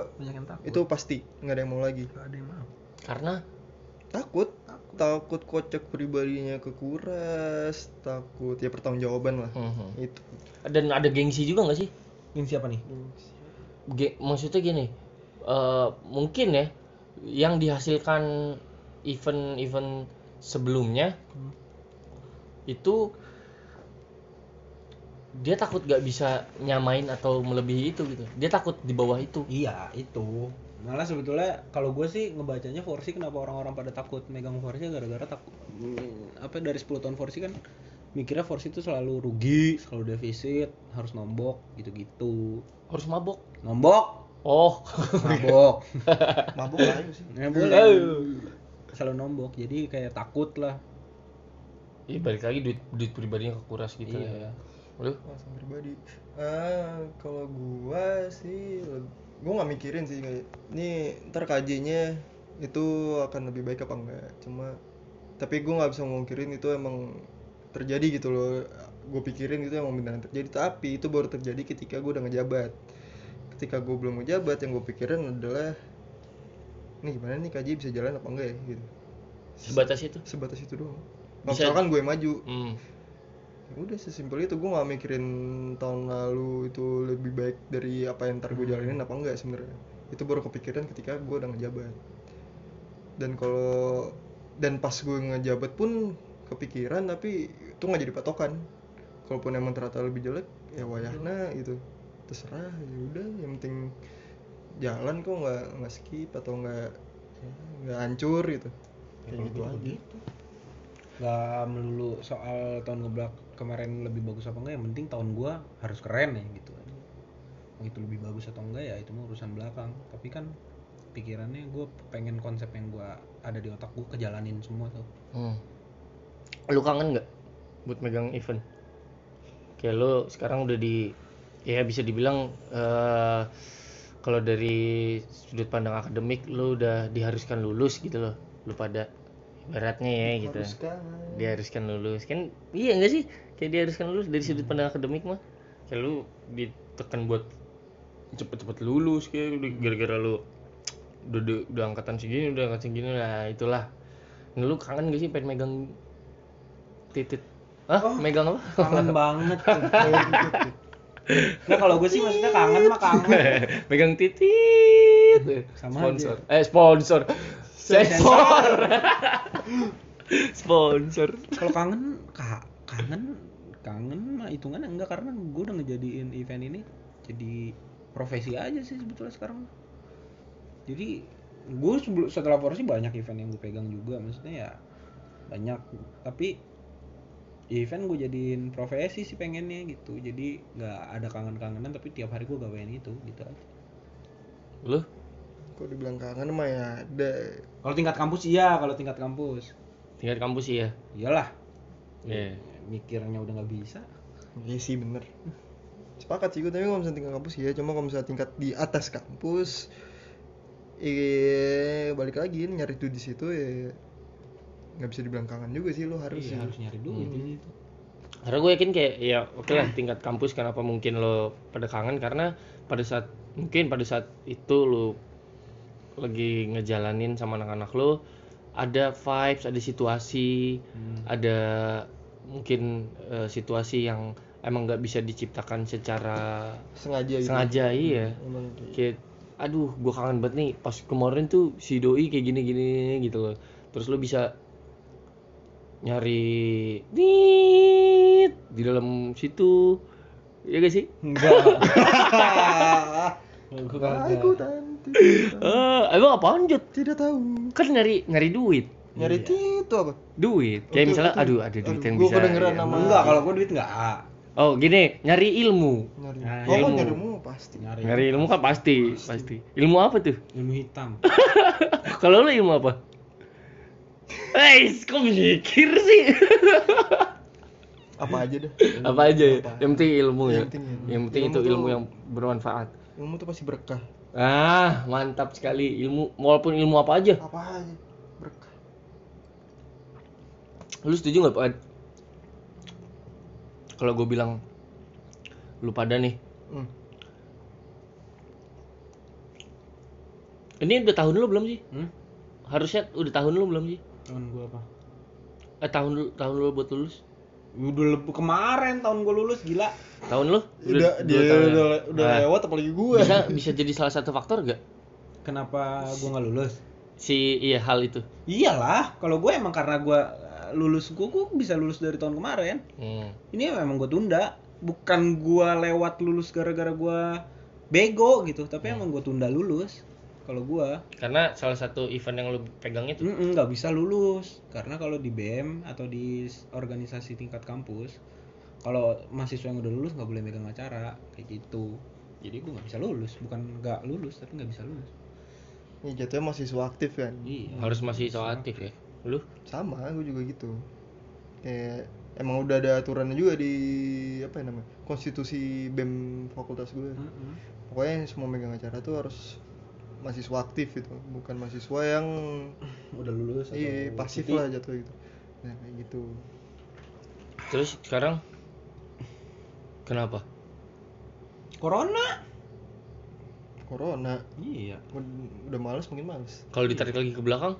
itu pasti nggak ada yang mau lagi. Nggak ada yang mau. Karena takut kocek pribadinya kekuras, takut ya pertanggungjawaban lah. Itu. Dan ada gengsi juga nggak sih? Gengsi apa nih? Maksudnya gini, mungkin ya yang dihasilkan event-event sebelumnya itu dia takut gak bisa nyamain atau melebihi itu gitu. Dia takut di bawah itu. Iya, itu. Malah sebetulnya kalau gue sih ngebacanya Forci kenapa orang-orang pada takut megang Forci gara-gara takut apa dari 10 tahun Forci kan mikirnya Forci itu selalu rugi, selalu defisit, harus nombok gitu-gitu. Harus mabok. Nombok. Oh, mabok. Mabok lain sih. Selalu nombok. Jadi kayak takut lah. Iya, balik lagi duit pribadinya kekuras gitu. Iya. Ya. Lu? Alasan pribadi. Kalau gua sih gua nggak mikirin sih ini ntar KJ-nya itu akan lebih baik apa enggak. Cuma tapi gua nggak bisa mungkirin itu emang terjadi gitu loh. Gua pikirin itu emang beneran terjadi, tapi itu baru terjadi ketika gua udah ngejabat. Ketika gua belum ngejabat yang gua pikirin adalah ini gimana nih KJ bisa jalan apa enggak ya gitu. Sebatas itu doang. Misalkan gue maju. Udah sesimpel itu, gue gak mikirin tahun lalu itu lebih baik dari apa yang ntar gue jalanin apa enggak sebenarnya. Itu baru kepikiran ketika gue udah ngejabat. Dan pas gue ngejabat pun kepikiran, tapi itu gak jadi patokan. Kalaupun emang ternyata lebih jelek, ya wayahna gitu. Terserah, ya udah yang penting jalan kok, gak skip atau gak hancur gitu. Kayak gitu aja. Gak melulu soal tahun ngeblak kemarin lebih bagus apa enggak, yang penting tahun gue harus keren ya gitu. Itu lebih bagus atau enggak ya itu mah urusan belakang. Tapi kan pikirannya gue pengen konsep yang gue ada di otak gue kejalanin semua tuh. Lu kangen nggak buat megang event? Kayak lu sekarang udah bisa dibilang kalau dari sudut pandang akademik lu udah diharuskan lulus gitu loh, lu pada beratnya ya gitu. Diharuskan lulus kan, iya nggak sih, kayak diharuskan lulus dari sudut pandang akademik mah kayak lu ditekan buat cepet-cepet lulus kayak gara-gara lu udah angkatan segini lah itulah. Nah, lu kangen nggak sih pengen megang titit? Megang apa? Kangen banget. Nah kalau gue sih maksudnya kangen. Megang titit. Sama sponsor aja. Sponsor. Kalau kangen mah hitungannya enggak, karena gue udah ngejadiin event ini jadi profesi aja sih sebetulnya sekarang. Jadi gue setelah Forci banyak event yang gue pegang juga, maksudnya ya banyak, tapi event gue jadiin profesi sih pengennya gitu. Jadi nggak ada kangen-kangenan, tapi tiap hari gue gawain itu gitu aja. Lu? Kalau dibilang kangen mah ya ada. Kalau tingkat kampus iya, Tingkat kampus iya. Iyalah. Iya. Mikirnya udah nggak bisa. Iya sih bener. Sepakat sih gue, tapi kalau misalnya tingkat kampus iya, cuma kalau misalnya tingkat di atas kampus, balik lagi nyari duit di situ ya nggak bisa dibilang kangen juga sih, lo harus. Iya, harus nyari duit di situ. Karena gue yakin kayak ya oke lah tingkat kampus kenapa mungkin lo pada kangen, karena pada saat itu lo lagi ngejalanin sama anak-anak lo, ada vibes, ada situasi, ada mungkin situasi yang emang nggak bisa diciptakan secara sengaja gitu. Iya. Kayak, aduh, gue kangen banget nih. Pas kemarin tuh si doi kayak gini-gini gitu loh. Terus lo bisa nyari nit di dalam situ, ya gak sih? Enggak. Aku emang apaan Jod? Tidak tahu. Kan nyari duit. Nyari itu apa? Duit. Kayak oke, misalnya, betul. Aduh ada duit yang bisa. Gue kedengeran nama. Enggak, kalau gue duit enggak. Oh gini, nyari ilmu. Nyari ilmu pasti. Nyari ilmu kan pasti. Ilmu apa tuh? Ilmu hitam. Kalau lu ilmu apa? Kok mikir sih? Apa aja deh. Yang penting ilmu ya. Yang penting itu ilmu yang bermanfaat. Ilmu tuh pasti berkah. Ah, mantap sekali. Ilmu, walaupun ilmu apa aja berkah. Lu setuju nggak, Pak? kalau gue bilang lu pada nih, ini udah tahun lu belum sih? Harusnya udah tahun lu belum sih? Tahun gue apa? Tahun lu buat lulus? Udah kemarin tahun gue lulus, gila. Tahun lu? Udah lewat apalagi gue. Bisa jadi salah satu faktor gak? Kenapa gue gak lulus? Hal itu. Iyalah, kalau gue emang karena gue lulus, gue bisa lulus dari tahun kemarin. Ini emang gue tunda. Bukan gue lewat lulus gara-gara gue bego gitu, tapi emang gue tunda lulus. Kalau gua karena salah satu event yang lu pegang itu nggak bisa lulus, karena kalau di BEM atau di organisasi tingkat kampus, kalau mahasiswa yang udah lulus nggak boleh megang acara kayak gitu. Jadi gua nggak bisa lulus, bukan nggak lulus tapi nggak bisa lulus. Ini ya, jatuhnya mahasiswa aktif kan? Iya, harus mahasiswa aktif ya. Lu sama, gua juga gitu. Kayak emang udah ada aturannya juga di konstitusi BEM fakultas gua. Pokoknya yang semua megang acara tuh harus mahasiswa aktif itu, bukan mahasiswa yang udah lulus atau pasif lah jatuh gitu. Nah, kayak gitu. Terus sekarang kenapa? Corona. Iya. Udah males. Kalau ditarik lagi ke belakang?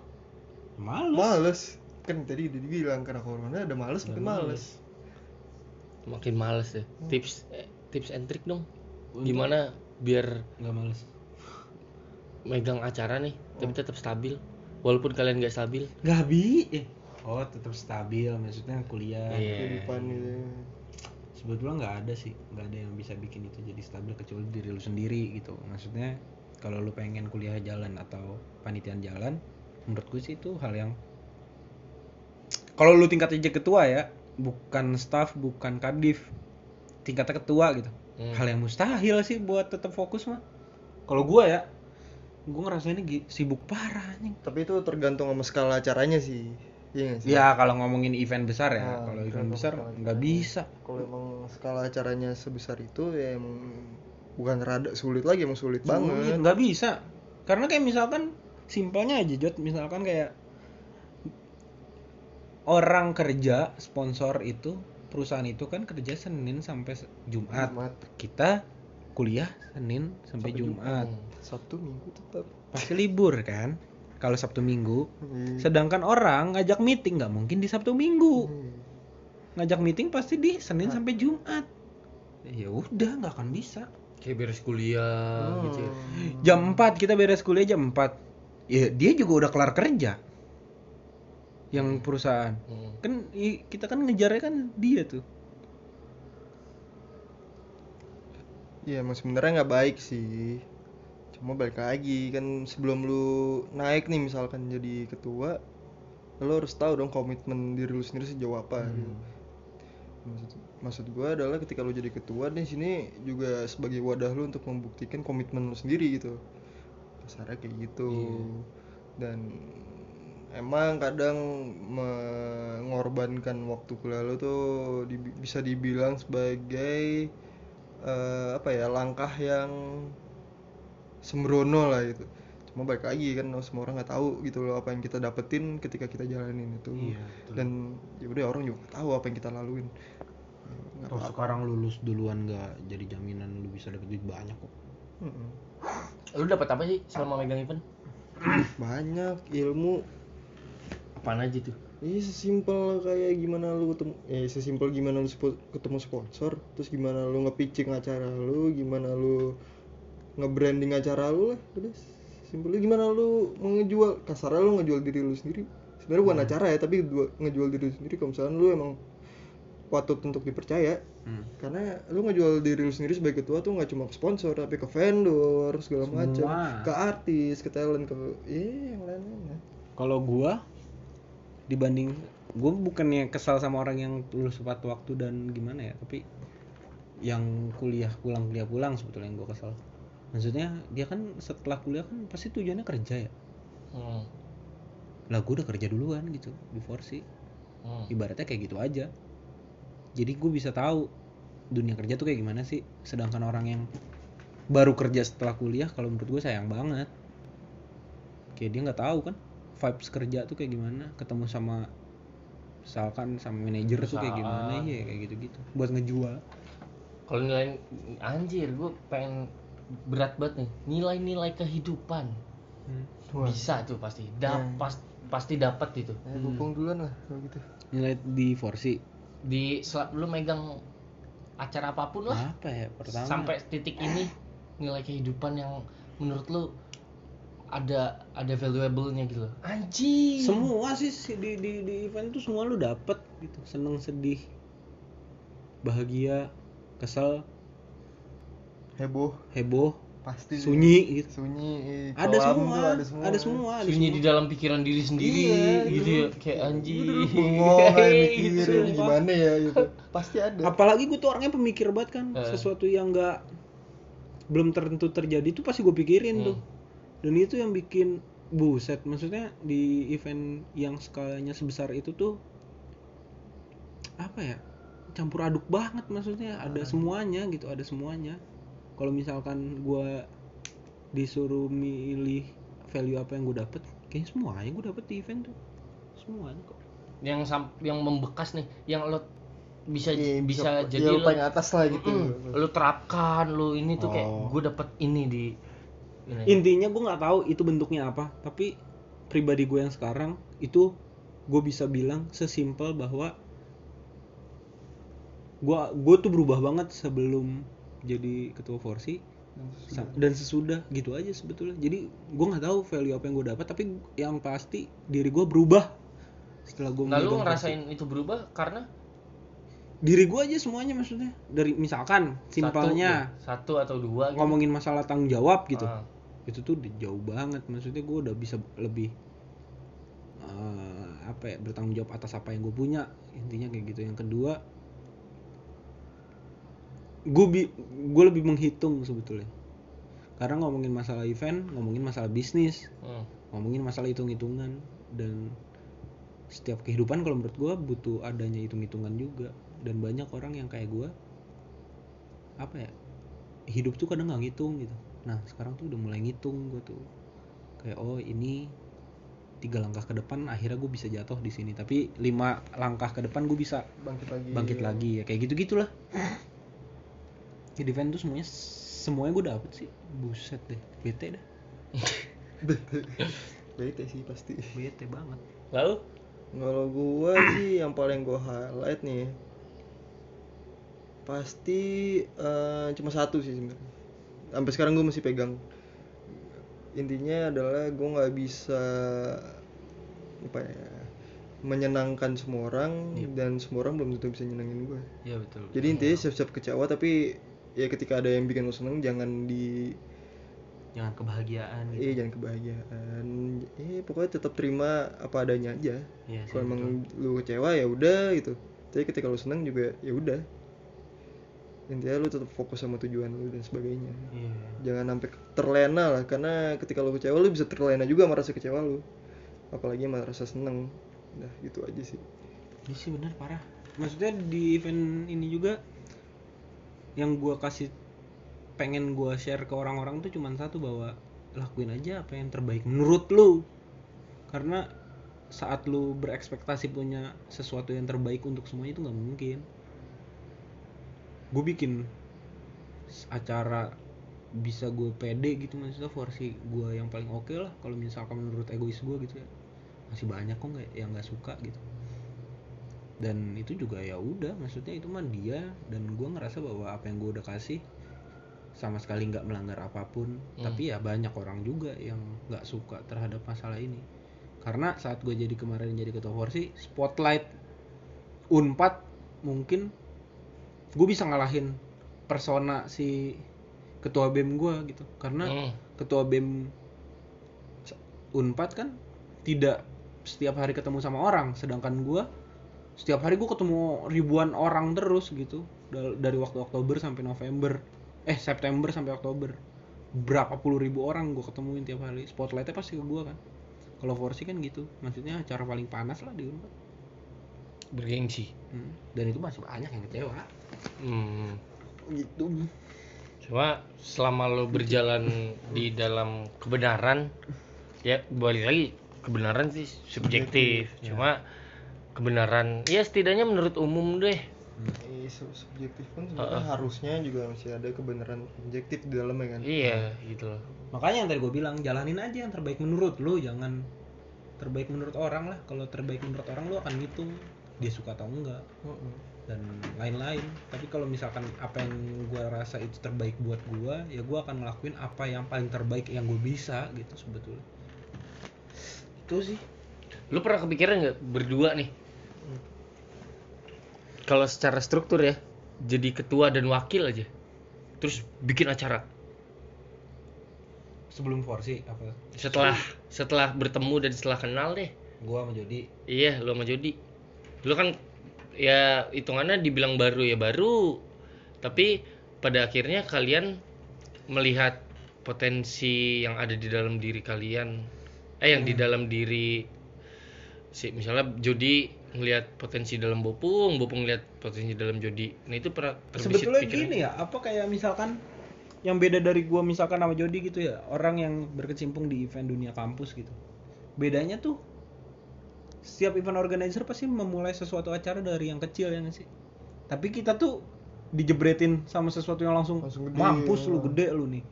Males. Kan tadi udah dibilang karena corona udah males, makin males ya. Tips and trick dong. Gimana biar enggak males? Megang acara nih, tapi tetap stabil. Walaupun kalian enggak stabil. Tetap stabil maksudnya kuliah, kehidupan gitu. Sebetulnya enggak ada yang bisa bikin itu jadi stabil kecuali diri lu sendiri gitu. Maksudnya kalau lu pengen kuliah jalan atau panitian jalan, menurut gue sih itu hal yang kalau lu tingkatnya jadi ketua ya, bukan staff, bukan kadif, tingkatnya ketua gitu. Hal yang mustahil sih buat tetap fokus mah. Kalau gue ya, gue ngerasainnya sibuk parah nih. Tapi itu tergantung sama skala acaranya sih. Iya sih. Ya kalau ngomongin event besar ya, kalau event besar nggak bisa. Kalau emang skala acaranya sebesar itu ya emang bukan rada sulit lagi, emang sulit banget. Nggak bisa. Karena kayak misalkan simpelnya aja Jod, misalkan kayak orang kerja sponsor itu, perusahaan itu kan kerja Senin sampai Jumat. Kita kuliah Senin sampai Jumat. Sabtu Minggu tetap pasti libur kan? Kalau Sabtu Minggu. Sedangkan orang ngajak meeting enggak mungkin di Sabtu Minggu. Ngajak meeting pasti di Senin sampai Jumat. Ya udah enggak akan bisa. Kayak beres kuliah gitu. Jam 4 kita beres kuliah jam 4. Ya dia juga udah kelar kerja. Yang perusahaan. Kan kita kan ngejarnya kan dia tuh. Iya, emang sebenarnya nggak baik sih. Cuma balik lagi kan, sebelum lu naik nih misalkan jadi ketua, lu harus tahu dong komitmen diri lu sendiri sejauh apa. Maksud gue adalah ketika lu jadi ketua di sini juga sebagai wadah lu untuk membuktikan komitmen lu sendiri gitu. Kasarnya kayak gitu. Dan emang kadang mengorbankan waktu kuliah lu tuh bisa dibilang sebagai langkah yang sembrono lah itu. Cuma balik lagi kan semua orang nggak tahu gitu loh apa yang kita dapetin ketika kita jalanin itu. Iya, dan ya udah orang juga nggak tahu apa yang kita laluin. Kalau sekarang lulus duluan nggak jadi jaminan lu bisa dapet duit banyak kok. Lu dapet apa sih selama megang event? Banyak ilmu. Apaan aja tuh? Iya, sesimpel kayak gimana lu ketemu, ketemu sponsor, terus gimana lu nge-pitching acara lu, gimana lu nge-branding acara lu lah, udah sesimpel gimana lu menjual, kasarnya lu ngejual diri lu sendiri. Sebenarnya bukan acara ya, tapi ngejual diri lu sendiri kalau misalkan lu emang patut untuk dipercaya. Karena lu ngejual diri lu sendiri sebagai ketua tuh nggak cuma ke sponsor, tapi ke vendor segala macam, ke artis, ke talent, ke yang lain-lain. Kalau gua dibanding, gue bukannya kesal sama orang yang lulus tepat waktu dan gimana ya, tapi yang kuliah pulang sebetulnya yang gue kesal. Maksudnya dia kan setelah kuliah kan pasti tujuannya kerja ya. Lah gue udah kerja duluan gitu di Forci. Ibaratnya kayak gitu aja. Jadi gue bisa tahu dunia kerja tuh kayak gimana sih. Sedangkan orang yang baru kerja setelah kuliah, kalau menurut gue sayang banget. Kayak dia nggak tahu kan vibes kerja tuh kayak gimana, ketemu sama misalkan sama manajer tuh kayak gimana ya, kayak gitu-gitu buat ngejual. Kalau nilai, anjir gue pengen berat banget nih, nilai-nilai kehidupan. Bisa tuh pasti, pasti dapat gitu. Bukung duluan lah kalau gitu. Nilai di Forci, di selap lu megang acara apapun lah. Apa ya pertama? Sampai titik ini nilai kehidupan yang menurut lu ada valuable-nya gitu. Anjing. Semua sih di event itu semua lu dapat gitu. Seneng, sedih, bahagia, kesel, heboh, pasti sunyi gitu. Sunyi. Ada semua. Sunyi di dalam pikiran diri sendiri gitu ya. Kayak anjing. Bengong mikir gimana ya gitu. Pasti ada. Apalagi gue tuh orangnya pemikir banget kan. Sesuatu yang belum tentu terjadi tuh pasti gue pikirin tuh. Dan itu yang bikin buset, maksudnya di event yang skalanya sebesar itu tuh apa ya, campur aduk banget, maksudnya ada semuanya gitu, ada semuanya. Kalau misalkan gue disuruh milih value apa yang gue dapet, kayaknya semuanya gue dapet di event tuh, semuanya kok. Yang membekas nih, yang lo bisa jadi lo paling atas lah gitu, lo terapkan, lo ini tuh kayak gue dapet ini di. Intinya gue nggak tahu itu bentuknya apa, tapi pribadi gue yang sekarang itu gue bisa bilang sesimpel bahwa gue tuh berubah banget sebelum jadi ketua Forci dan sesudah gitu aja sebetulnya. Jadi gue nggak tahu value apa yang gue dapat, tapi yang pasti diri gue berubah setelah gue. Nah, lu ngerasain itu berubah karena diri gue aja semuanya, maksudnya dari misalkan simpelnya satu atau dua gitu. Ngomongin masalah tanggung jawab gitu, itu tuh jauh banget, maksudnya gue udah bisa lebih bertanggung jawab atas apa yang gue punya, intinya kayak gitu. Yang kedua, gue lebih menghitung sebetulnya, karena ngomongin masalah event, ngomongin masalah bisnis, ngomongin masalah hitung-hitungan, dan setiap kehidupan kalau menurut gue butuh adanya hitung-hitungan juga. Dan banyak orang yang kayak gue, hidup tuh kadang gak ngitung gitu. Nah sekarang tuh udah mulai ngitung gue tuh. Kayak ini 3 langkah ke depan akhirnya gue bisa jatuh di sini, tapi 5 langkah ke depan gue bisa bangkit lagi ya, kayak gitu-gitulah. Jadi event tuh semuanya gue dapet sih. Buset deh, bete dah. Bete sih pasti. Bete banget. Lalu? Kalau gue sih yang paling gue highlight nih pasti cuma satu sih sebenarnya. Sampai sekarang gue masih pegang. Intinya adalah gue nggak bisa menyenangkan semua orang, dan semua orang belum tentu bisa nyenangin gue. Iya betul. Jadi intinya siap-siap kecewa, tapi ya ketika ada yang bikin lo seneng jangan kebahagiaan gitu. Iya, jangan kebahagiaan. Pokoknya tetap terima apa adanya aja. Iya, kalau emang lu kecewa ya udah gitu. Tapi ketika lu seneng juga ya udah. Intinya lu tetap fokus sama tujuan lu dan sebagainya. Yeah. Jangan sampai terlena lah, karena ketika lu kecewa lu bisa terlena juga sama rasa kecewa lu. Apalagi sama rasa seneng. Nah, gitu aja sih. Ini sih benar parah. Maksudnya di event ini juga yang gua pengen gua share ke orang-orang tuh cuman satu, bahwa lakuin aja apa yang terbaik menurut lu. Karena saat lu berekspektasi punya sesuatu yang terbaik untuk semuanya itu enggak mungkin. Gue bikin acara bisa gue pede gitu, maksudnya Forci gue yang paling oke lah kalau misalkan menurut egois gue gitu ya. Masih banyak kok yang nggak suka gitu, dan itu juga ya udah, maksudnya itu mah dia. Dan gue ngerasa bahwa apa yang gue udah kasih sama sekali nggak melanggar apapun, tapi ya banyak orang juga yang nggak suka terhadap masalah ini. Karena saat gue kemarin jadi ketua Forci, spotlight Unpad, mungkin gue bisa ngalahin persona si ketua BEM gue gitu. Karena ketua BEM Unpad kan tidak setiap hari ketemu sama orang, sedangkan gue setiap hari gue ketemu ribuan orang terus gitu, dari waktu Oktober sampai November, September sampai Oktober, berapa puluh ribu orang gue ketemuin tiap hari. Spotlightnya pasti ke gue kan. Kalau Forci kan gitu, maksudnya acara paling panas lah di Unpad, bergengsi, dan itu masih banyak yang kecewa gitu. Cuma selama lo berjalan di dalam kebenaran, ya balik lagi kebenaran sih subjektif. Cuma kebenaran. Ya setidaknya menurut umum deh. Subjektif pun sebenarnya harusnya juga masih ada kebenaran objektif di dalamnya kan. Iya, gitu loh. Makanya yang tadi gue bilang, jalanin aja yang terbaik menurut lu, jangan terbaik menurut orang lah. Kalau terbaik menurut orang lu akan ngitung dia suka atau enggak. Dan lain-lain. Tapi kalau misalkan apa yang gue rasa itu terbaik buat gue, ya gue akan ngelakuin apa yang paling terbaik yang gue bisa gitu sebetulnya. Itu sih. Lu pernah kepikiran nggak berdua nih? Kalau secara struktur ya, jadi ketua dan wakil aja, terus bikin acara. Sebelum Forci apa? Setelah bertemu dan setelah kenal deh. Gua sama Jodi. Iya, lu sama Jodi. Lu kan ya hitungannya dibilang baru ya baru, tapi pada akhirnya kalian melihat potensi yang ada di dalam diri kalian, yang di dalam diri si misalnya Jodi. Ngelihat potensi dalam Bopung ngelihat potensi dalam Jodi. Nah itu sebetulnya gini ya, apa kayak misalkan yang beda dari gua misalkan sama Jodi gitu ya, orang yang berkecimpung di event dunia kampus gitu. Bedanya tuh setiap event organizer pasti memulai sesuatu acara dari yang kecil ya nggak sih. Tapi kita tuh dijebretin sama sesuatu yang langsung gede, mampus ya. Lu gede lu nih.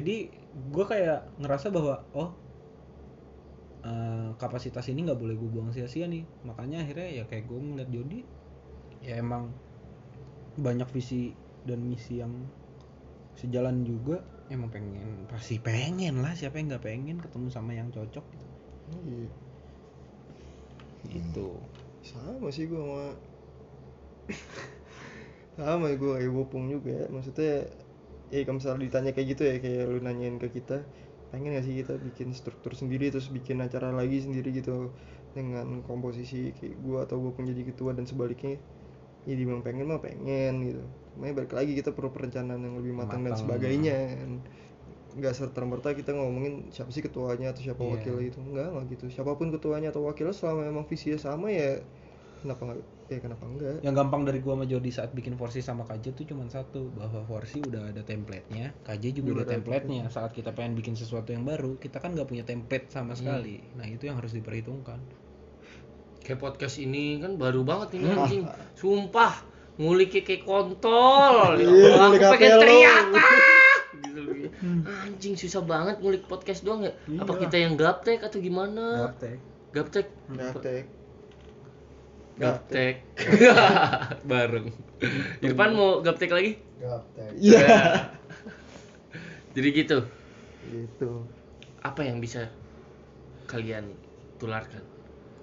Jadi gua kayak ngerasa bahwa kapasitas ini nggak boleh gue buang sia-sia nih, makanya akhirnya ya kayak gue ngeliat Jodi ya emang banyak visi dan misi yang sejalan juga, emang pengen, pasti pengen lah, siapa yang nggak pengen ketemu sama yang cocok gitu. Iya. Itu sama sih gue sama sama gue kayak Bopung juga ya. Maksudnya kalau misalnya ditanya kayak gitu ya, kayak lu nanyain ke kita pengen gak sih kita bikin struktur sendiri terus bikin acara lagi sendiri gitu dengan komposisi kayak gue atau gue punya jadi ketua dan sebaliknya. Ya dibilang pengen mah pengen gitu, makanya balik lagi kita perlu perencanaan yang lebih matang dan sebagainya. Gak serta-merta kita ngomongin siapa sih ketuanya atau siapa wakilnya gitu, enggak gitu. Siapapun ketuanya atau wakilnya selama emang visinya sama ya kenapa enggak. Yang gampang dari gua sama Jodi saat bikin Forci sama KJ tuh cuma satu, bahwa Forci udah ada template-nya, KJ juga udah template-nya. Saat kita pengen bikin sesuatu yang baru, kita kan nggak punya template sama sekali. Nah itu yang harus diperhitungkan. Kayak podcast ini kan baru banget ini anjing, sumpah ngulik kayak kontol. Aku pengen teriak anjing, susah banget ngulik podcast doang ya. Apa kita yang gaptek atau gimana? Gaptek. Gaptek bareng. Irfan mau gaptek lagi? Gaptek. Iya. Yeah. Jadi gitu. Apa yang bisa kalian tularkan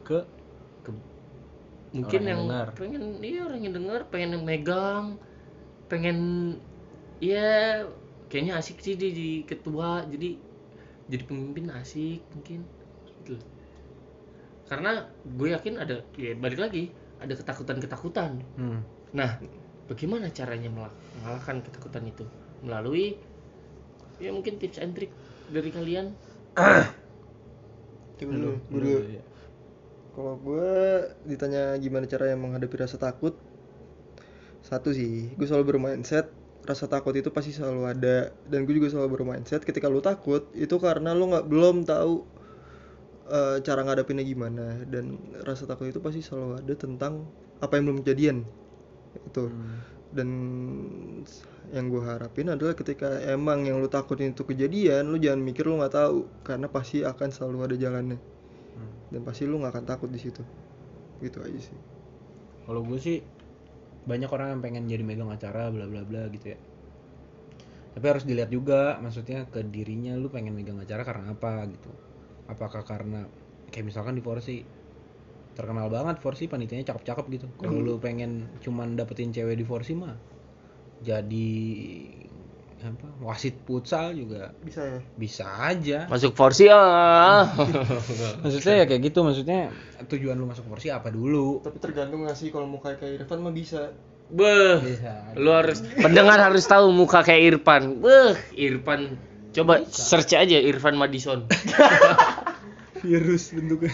ke mungkin orang yang pengen yang megang, pengen ya kayaknya asik sih di ketua, jadi pemimpin asik mungkin gitu. Karena gue yakin ada ketakutan-ketakutan. Nah, bagaimana caranya mengalahkan ketakutan itu? Melalui ya mungkin tips and trick dari kalian. Coba dulu. Kalau gue ditanya gimana cara yang menghadapi rasa takut, satu sih, gue selalu bermindset rasa takut itu pasti selalu ada. Dan gue juga selalu bermindset ketika lu takut itu karena lu belum tahu cara ngadapinnya gimana, dan rasa takut itu pasti selalu ada tentang apa yang belum kejadian itu. Dan yang gue harapin adalah ketika emang yang lu takutin itu kejadian, lu jangan mikir lu nggak tahu, karena pasti akan selalu ada jalannya dan pasti lu nggak akan takut di situ. Gitu aja sih. Kalau gue sih banyak orang yang pengen jadi megang acara bla bla bla gitu ya, tapi harus dilihat juga maksudnya ke dirinya, lu pengen megang acara karena apa gitu. Apakah karena kayak misalkan di Forci terkenal banget, Forci panitianya cakep-cakep gitu. Kalau lu pengen cuman dapetin cewek di Forci mah jadi wasit futsal juga bisa ya? Bisa aja. Masuk Forci ah. Maksudnya ya kayak gitu, maksudnya tujuan lu masuk Forci apa dulu? Tapi tergantung gak sih, kalau muka kayak Irfan mah bisa. Bisa. Lu harus pendengar harus tahu muka kayak Irfan. Irfan coba bisa. Search aja Irfan Madison. Virus bentuknya.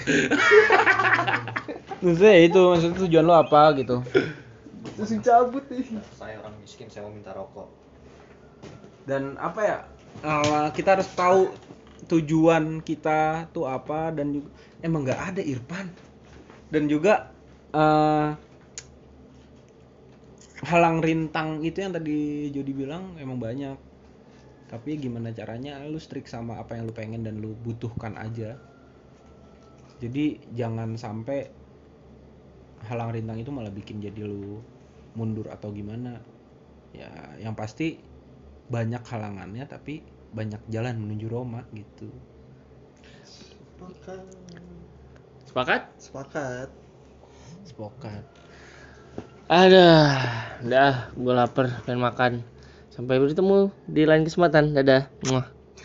Maksudnya itu, maksudnya tujuan lo apa gitu. Terus dicabut nih. Saya orang miskin, saya mau minta rokok. Dan apa ya? Kita harus tahu tujuan kita tuh apa, dan juga emang enggak ada Irfan. Dan juga halang rintang itu yang tadi Jody bilang emang banyak. Tapi gimana caranya lu strict sama apa yang lu pengen dan lu butuhkan aja. Jadi jangan sampai halang rintang itu malah bikin jadi lu mundur atau gimana. Ya yang pasti banyak halangannya tapi banyak jalan menuju Roma gitu. Sepakat. Udah, gue lapar, pengen makan. Sampai bertemu di lain kesempatan. Dadah.